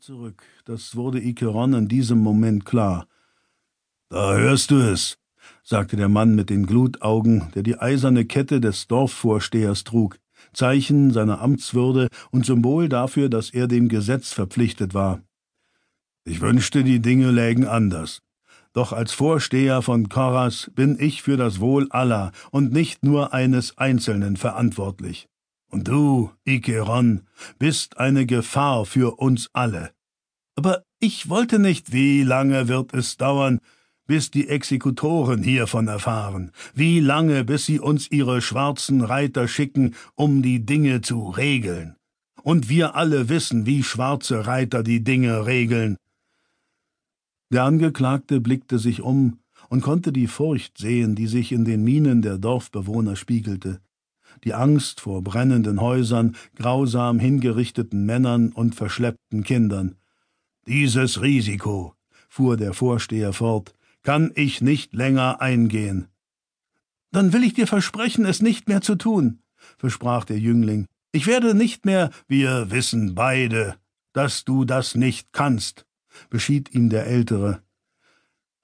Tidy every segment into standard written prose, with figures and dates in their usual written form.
zurück. Das wurde Ikeron in diesem Moment klar. »Da hörst du es«, sagte der Mann mit den Glutaugen, der die eiserne Kette des Dorfvorstehers trug, Zeichen seiner Amtswürde und Symbol dafür, dass er dem Gesetz verpflichtet war. »Ich wünschte, die Dinge lägen anders. Doch als Vorsteher von Korras bin ich für das Wohl aller und nicht nur eines Einzelnen verantwortlich. Und du, Ikeron, bist eine Gefahr für uns alle. Aber ich wollte nicht, wie lange wird es dauern, bis die Exekutoren hiervon erfahren, wie lange, bis sie uns ihre schwarzen Reiter schicken, um die Dinge zu regeln. Und wir alle wissen, wie schwarze Reiter die Dinge regeln.« Der Angeklagte blickte sich um und konnte die Furcht sehen, die sich in den Mienen der Dorfbewohner spiegelte. Die Angst vor brennenden Häusern, grausam hingerichteten Männern und verschleppten Kindern. »Dieses Risiko«, fuhr der Vorsteher fort, »kann ich nicht länger eingehen.« »Dann will ich dir versprechen, es nicht mehr zu tun«, versprach der Jüngling. »Ich werde nicht mehr...« »Wir wissen beide, dass du das nicht kannst«, beschied ihm der Ältere.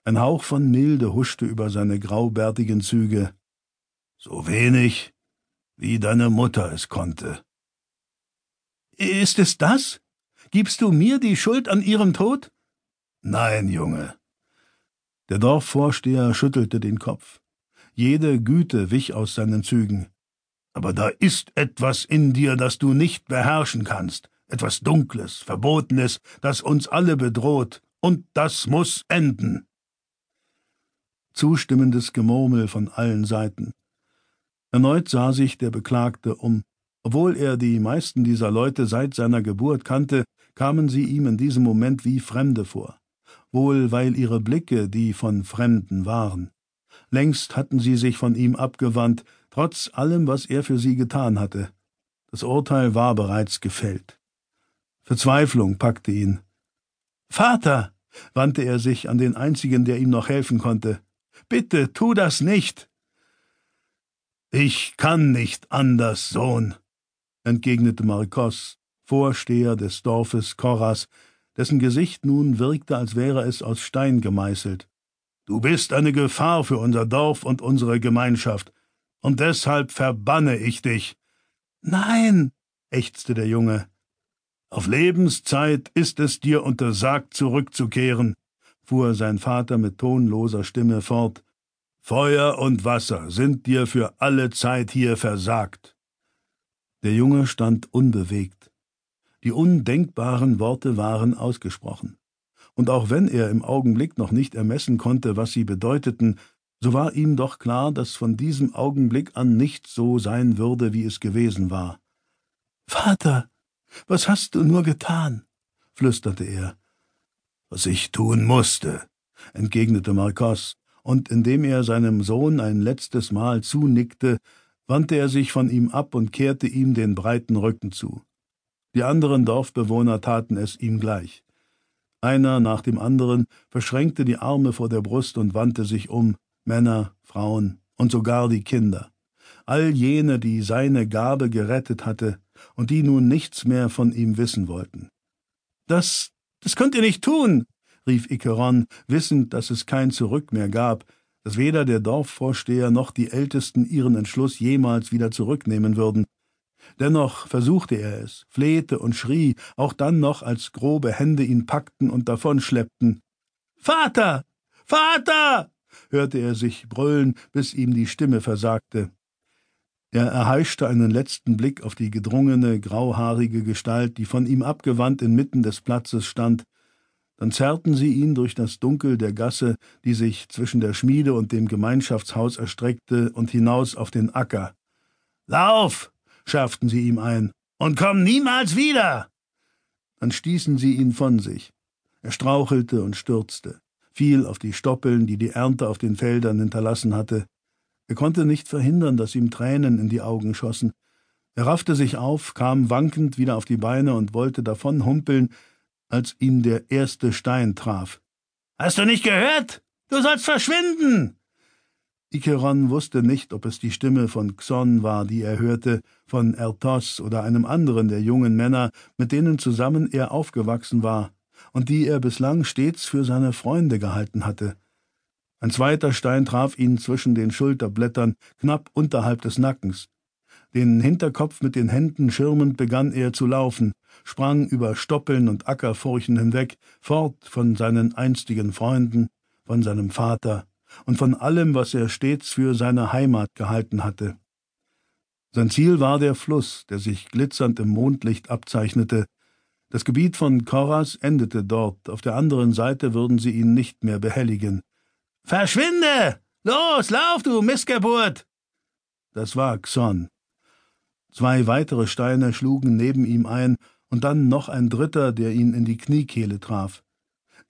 Ein Hauch von Milde huschte über seine graubärtigen Züge. »So wenig, wie deine Mutter es konnte.« »Ist es das? Gibst du mir die Schuld an ihrem Tod?« »Nein, Junge.« Der Dorfvorsteher schüttelte den Kopf. Jede Güte wich aus seinen Zügen. »Aber da ist etwas in dir, das du nicht beherrschen kannst. Etwas Dunkles, Verbotenes, das uns alle bedroht. Und das muss enden.« Zustimmendes Gemurmel von allen Seiten. Erneut sah sich der Beklagte um. Obwohl er die meisten dieser Leute seit seiner Geburt kannte, kamen sie ihm in diesem Moment wie Fremde vor. Wohl weil ihre Blicke die von Fremden waren. Längst hatten sie sich von ihm abgewandt, trotz allem, was er für sie getan hatte. Das Urteil war bereits gefällt. Verzweiflung packte ihn. »Vater«, wandte er sich an den Einzigen, der ihm noch helfen konnte, »bitte, tu das nicht!« »Ich kann nicht anders, Sohn«, entgegnete Marcos, Vorsteher des Dorfes Korras, dessen Gesicht nun wirkte, als wäre es aus Stein gemeißelt. »Du bist eine Gefahr für unser Dorf und unsere Gemeinschaft, und deshalb verbanne ich dich.« »Nein«, ächzte der Junge. »Auf Lebenszeit ist es dir untersagt, zurückzukehren«, fuhr sein Vater mit tonloser Stimme fort. »Feuer und Wasser sind dir für alle Zeit hier versagt.« Der Junge stand unbewegt. Die undenkbaren Worte waren ausgesprochen. Und auch wenn er im Augenblick noch nicht ermessen konnte, was sie bedeuteten, so war ihm doch klar, dass von diesem Augenblick an nichts so sein würde, wie es gewesen war. »Vater, was hast du nur getan?« flüsterte er. »Was ich tun musste«, entgegnete Marcos, und indem er seinem Sohn ein letztes Mal zunickte, wandte er sich von ihm ab und kehrte ihm den breiten Rücken zu. Die anderen Dorfbewohner taten es ihm gleich. Einer nach dem anderen verschränkte die Arme vor der Brust und wandte sich um, Männer, Frauen und sogar die Kinder. All jene, die seine Gabe gerettet hatte und die nun nichts mehr von ihm wissen wollten. »Das könnt ihr nicht tun«, rief Ikeron, wissend, dass es kein Zurück mehr gab, dass weder der Dorfvorsteher noch die Ältesten ihren Entschluss jemals wieder zurücknehmen würden. Dennoch versuchte er es, flehte und schrie, auch dann noch, als grobe Hände ihn packten und davonschleppten. »Vater! Vater!« hörte er sich brüllen, bis ihm die Stimme versagte. Er erheischte einen letzten Blick auf die gedrungene, grauhaarige Gestalt, die von ihm abgewandt inmitten des Platzes stand. Dann zerrten sie ihn durch das Dunkel der Gasse, die sich zwischen der Schmiede und dem Gemeinschaftshaus erstreckte, und hinaus auf den Acker. »Lauf!« schärften sie ihm ein, »und komm niemals wieder!« Dann stießen sie ihn von sich. Er strauchelte und stürzte, fiel auf die Stoppeln, die die Ernte auf den Feldern hinterlassen hatte. Er konnte nicht verhindern, dass ihm Tränen in die Augen schossen. Er raffte sich auf, kam wankend wieder auf die Beine und wollte davon humpeln, als ihn der erste Stein traf. »Hast du nicht gehört? Du sollst verschwinden!« Ikeron wusste nicht, ob es die Stimme von Xon war, die er hörte, von Ertos oder einem anderen der jungen Männer, mit denen zusammen er aufgewachsen war und die er bislang stets für seine Freunde gehalten hatte. Ein zweiter Stein traf ihn zwischen den Schulterblättern, knapp unterhalb des Nackens. Den Hinterkopf mit den Händen schirmend begann er zu laufen, sprang über Stoppeln und Ackerfurchen hinweg, fort von seinen einstigen Freunden, von seinem Vater und von allem, was er stets für seine Heimat gehalten hatte. Sein Ziel war der Fluss, der sich glitzernd im Mondlicht abzeichnete. Das Gebiet von Korras endete dort, auf der anderen Seite würden sie ihn nicht mehr behelligen. »Verschwinde! Los, lauf, du Missgeburt!« Das war Xon. Zwei weitere Steine schlugen neben ihm ein und dann noch ein dritter, der ihn in die Kniekehle traf.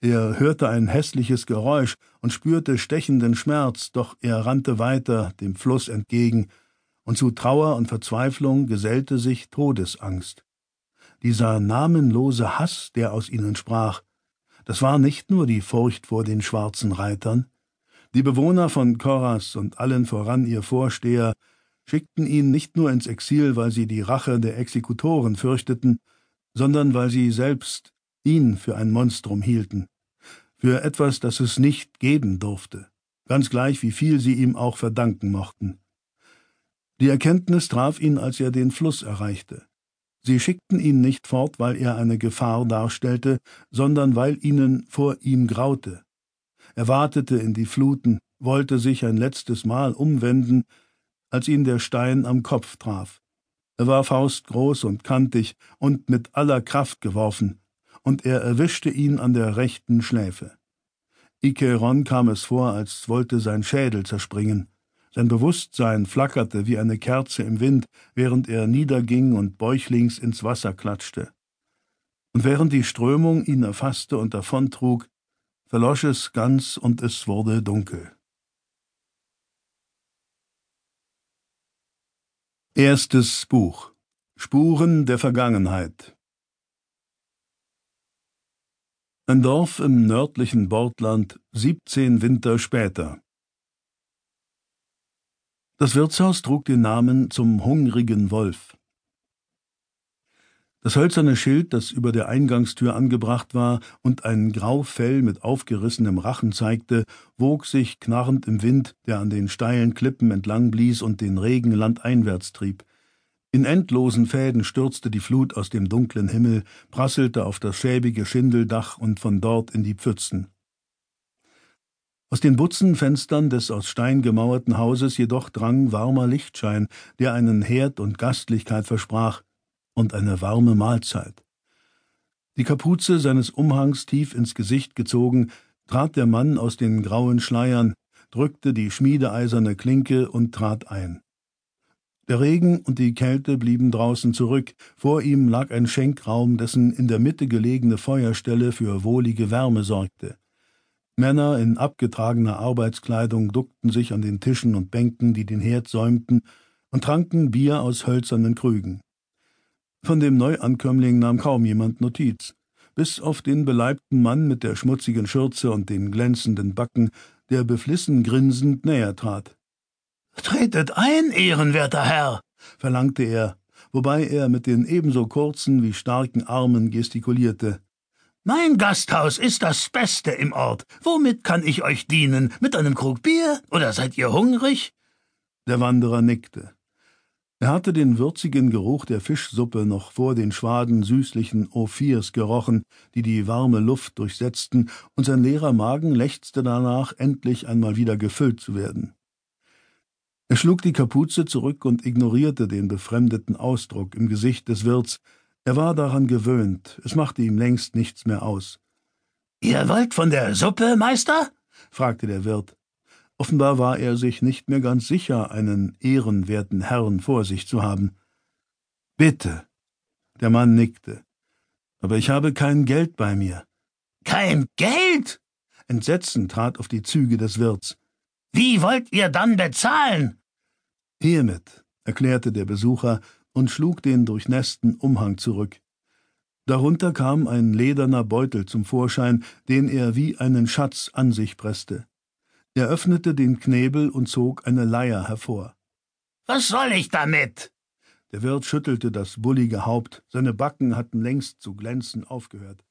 Er hörte ein hässliches Geräusch und spürte stechenden Schmerz, doch er rannte weiter dem Fluss entgegen, und zu Trauer und Verzweiflung gesellte sich Todesangst. Dieser namenlose Hass, der aus ihnen sprach, das war nicht nur die Furcht vor den schwarzen Reitern. Die Bewohner von Korras und allen voran ihr Vorsteher schickten ihn nicht nur ins Exil, weil sie die Rache der Exekutoren fürchteten, sondern weil sie selbst ihn für ein Monstrum hielten, für etwas, das es nicht geben durfte, ganz gleich, wie viel sie ihm auch verdanken mochten. Die Erkenntnis traf ihn, als er den Fluss erreichte. Sie schickten ihn nicht fort, weil er eine Gefahr darstellte, sondern weil ihnen vor ihm graute. Er watete in die Fluten, wollte sich ein letztes Mal umwenden, als ihn der Stein am Kopf traf. Er war faustgroß und kantig und mit aller Kraft geworfen, und er erwischte ihn an der rechten Schläfe. Ikeron kam es vor, als wollte sein Schädel zerspringen. Sein Bewusstsein flackerte wie eine Kerze im Wind, während er niederging und bäuchlings ins Wasser klatschte. Und während die Strömung ihn erfasste und davontrug, verlosch es ganz und es wurde dunkel. Erstes Buch: Spuren der Vergangenheit. Ein Dorf im nördlichen Bordland, 17 Winter später. Das Wirtshaus trug den Namen »Zum hungrigen Wolf«. Das hölzerne Schild, das über der Eingangstür angebracht war und ein Graufell mit aufgerissenem Rachen zeigte, wog sich knarrend im Wind, der an den steilen Klippen entlang blies und den Regen landeinwärts trieb. In endlosen Fäden stürzte die Flut aus dem dunklen Himmel, prasselte auf das schäbige Schindeldach und von dort in die Pfützen. Aus den Butzenfenstern des aus Stein gemauerten Hauses jedoch drang warmer Lichtschein, der einen Herd und Gastlichkeit versprach und eine warme Mahlzeit. Die Kapuze seines Umhangs tief ins Gesicht gezogen, trat der Mann aus den grauen Schleiern, drückte die schmiedeeiserne Klinke und trat ein. Der Regen und die Kälte blieben draußen zurück, vor ihm lag ein Schenkraum, dessen in der Mitte gelegene Feuerstelle für wohlige Wärme sorgte. Männer in abgetragener Arbeitskleidung duckten sich an den Tischen und Bänken, die den Herd säumten, und tranken Bier aus hölzernen Krügen. Von dem Neuankömmling nahm kaum jemand Notiz, bis auf den beleibten Mann mit der schmutzigen Schürze und den glänzenden Backen, der beflissen grinsend näher trat. »Tretet ein, ehrenwerter Herr«, verlangte er, wobei er mit den ebenso kurzen wie starken Armen gestikulierte. »Mein Gasthaus ist das Beste im Ort. Womit kann ich euch dienen? Mit einem Krug Bier? Oder seid ihr hungrig?« Der Wanderer nickte. Er hatte den würzigen Geruch der Fischsuppe noch vor den Schwaden süßlichen Ophirs gerochen, die die warme Luft durchsetzten, und sein leerer Magen lechzte danach, endlich einmal wieder gefüllt zu werden. Er schlug die Kapuze zurück und ignorierte den befremdeten Ausdruck im Gesicht des Wirts. Er war daran gewöhnt, es machte ihm längst nichts mehr aus. »Ihr wollt von der Suppe, Meister?« fragte der Wirt. Offenbar war er sich nicht mehr ganz sicher, einen ehrenwerten Herrn vor sich zu haben. »Bitte«, der Mann nickte, »aber ich habe kein Geld bei mir.« »Kein Geld?« Entsetzen trat auf die Züge des Wirts. »Wie wollt ihr dann bezahlen?« »Hiermit«, erklärte der Besucher und schlug den durchnässten Umhang zurück. Darunter kam ein lederner Beutel zum Vorschein, den er wie einen Schatz an sich presste. Er öffnete den Knebel und zog eine Leier hervor. »Was soll ich damit?« Der Wirt schüttelte das bullige Haupt. Seine Backen hatten längst zu glänzen aufgehört.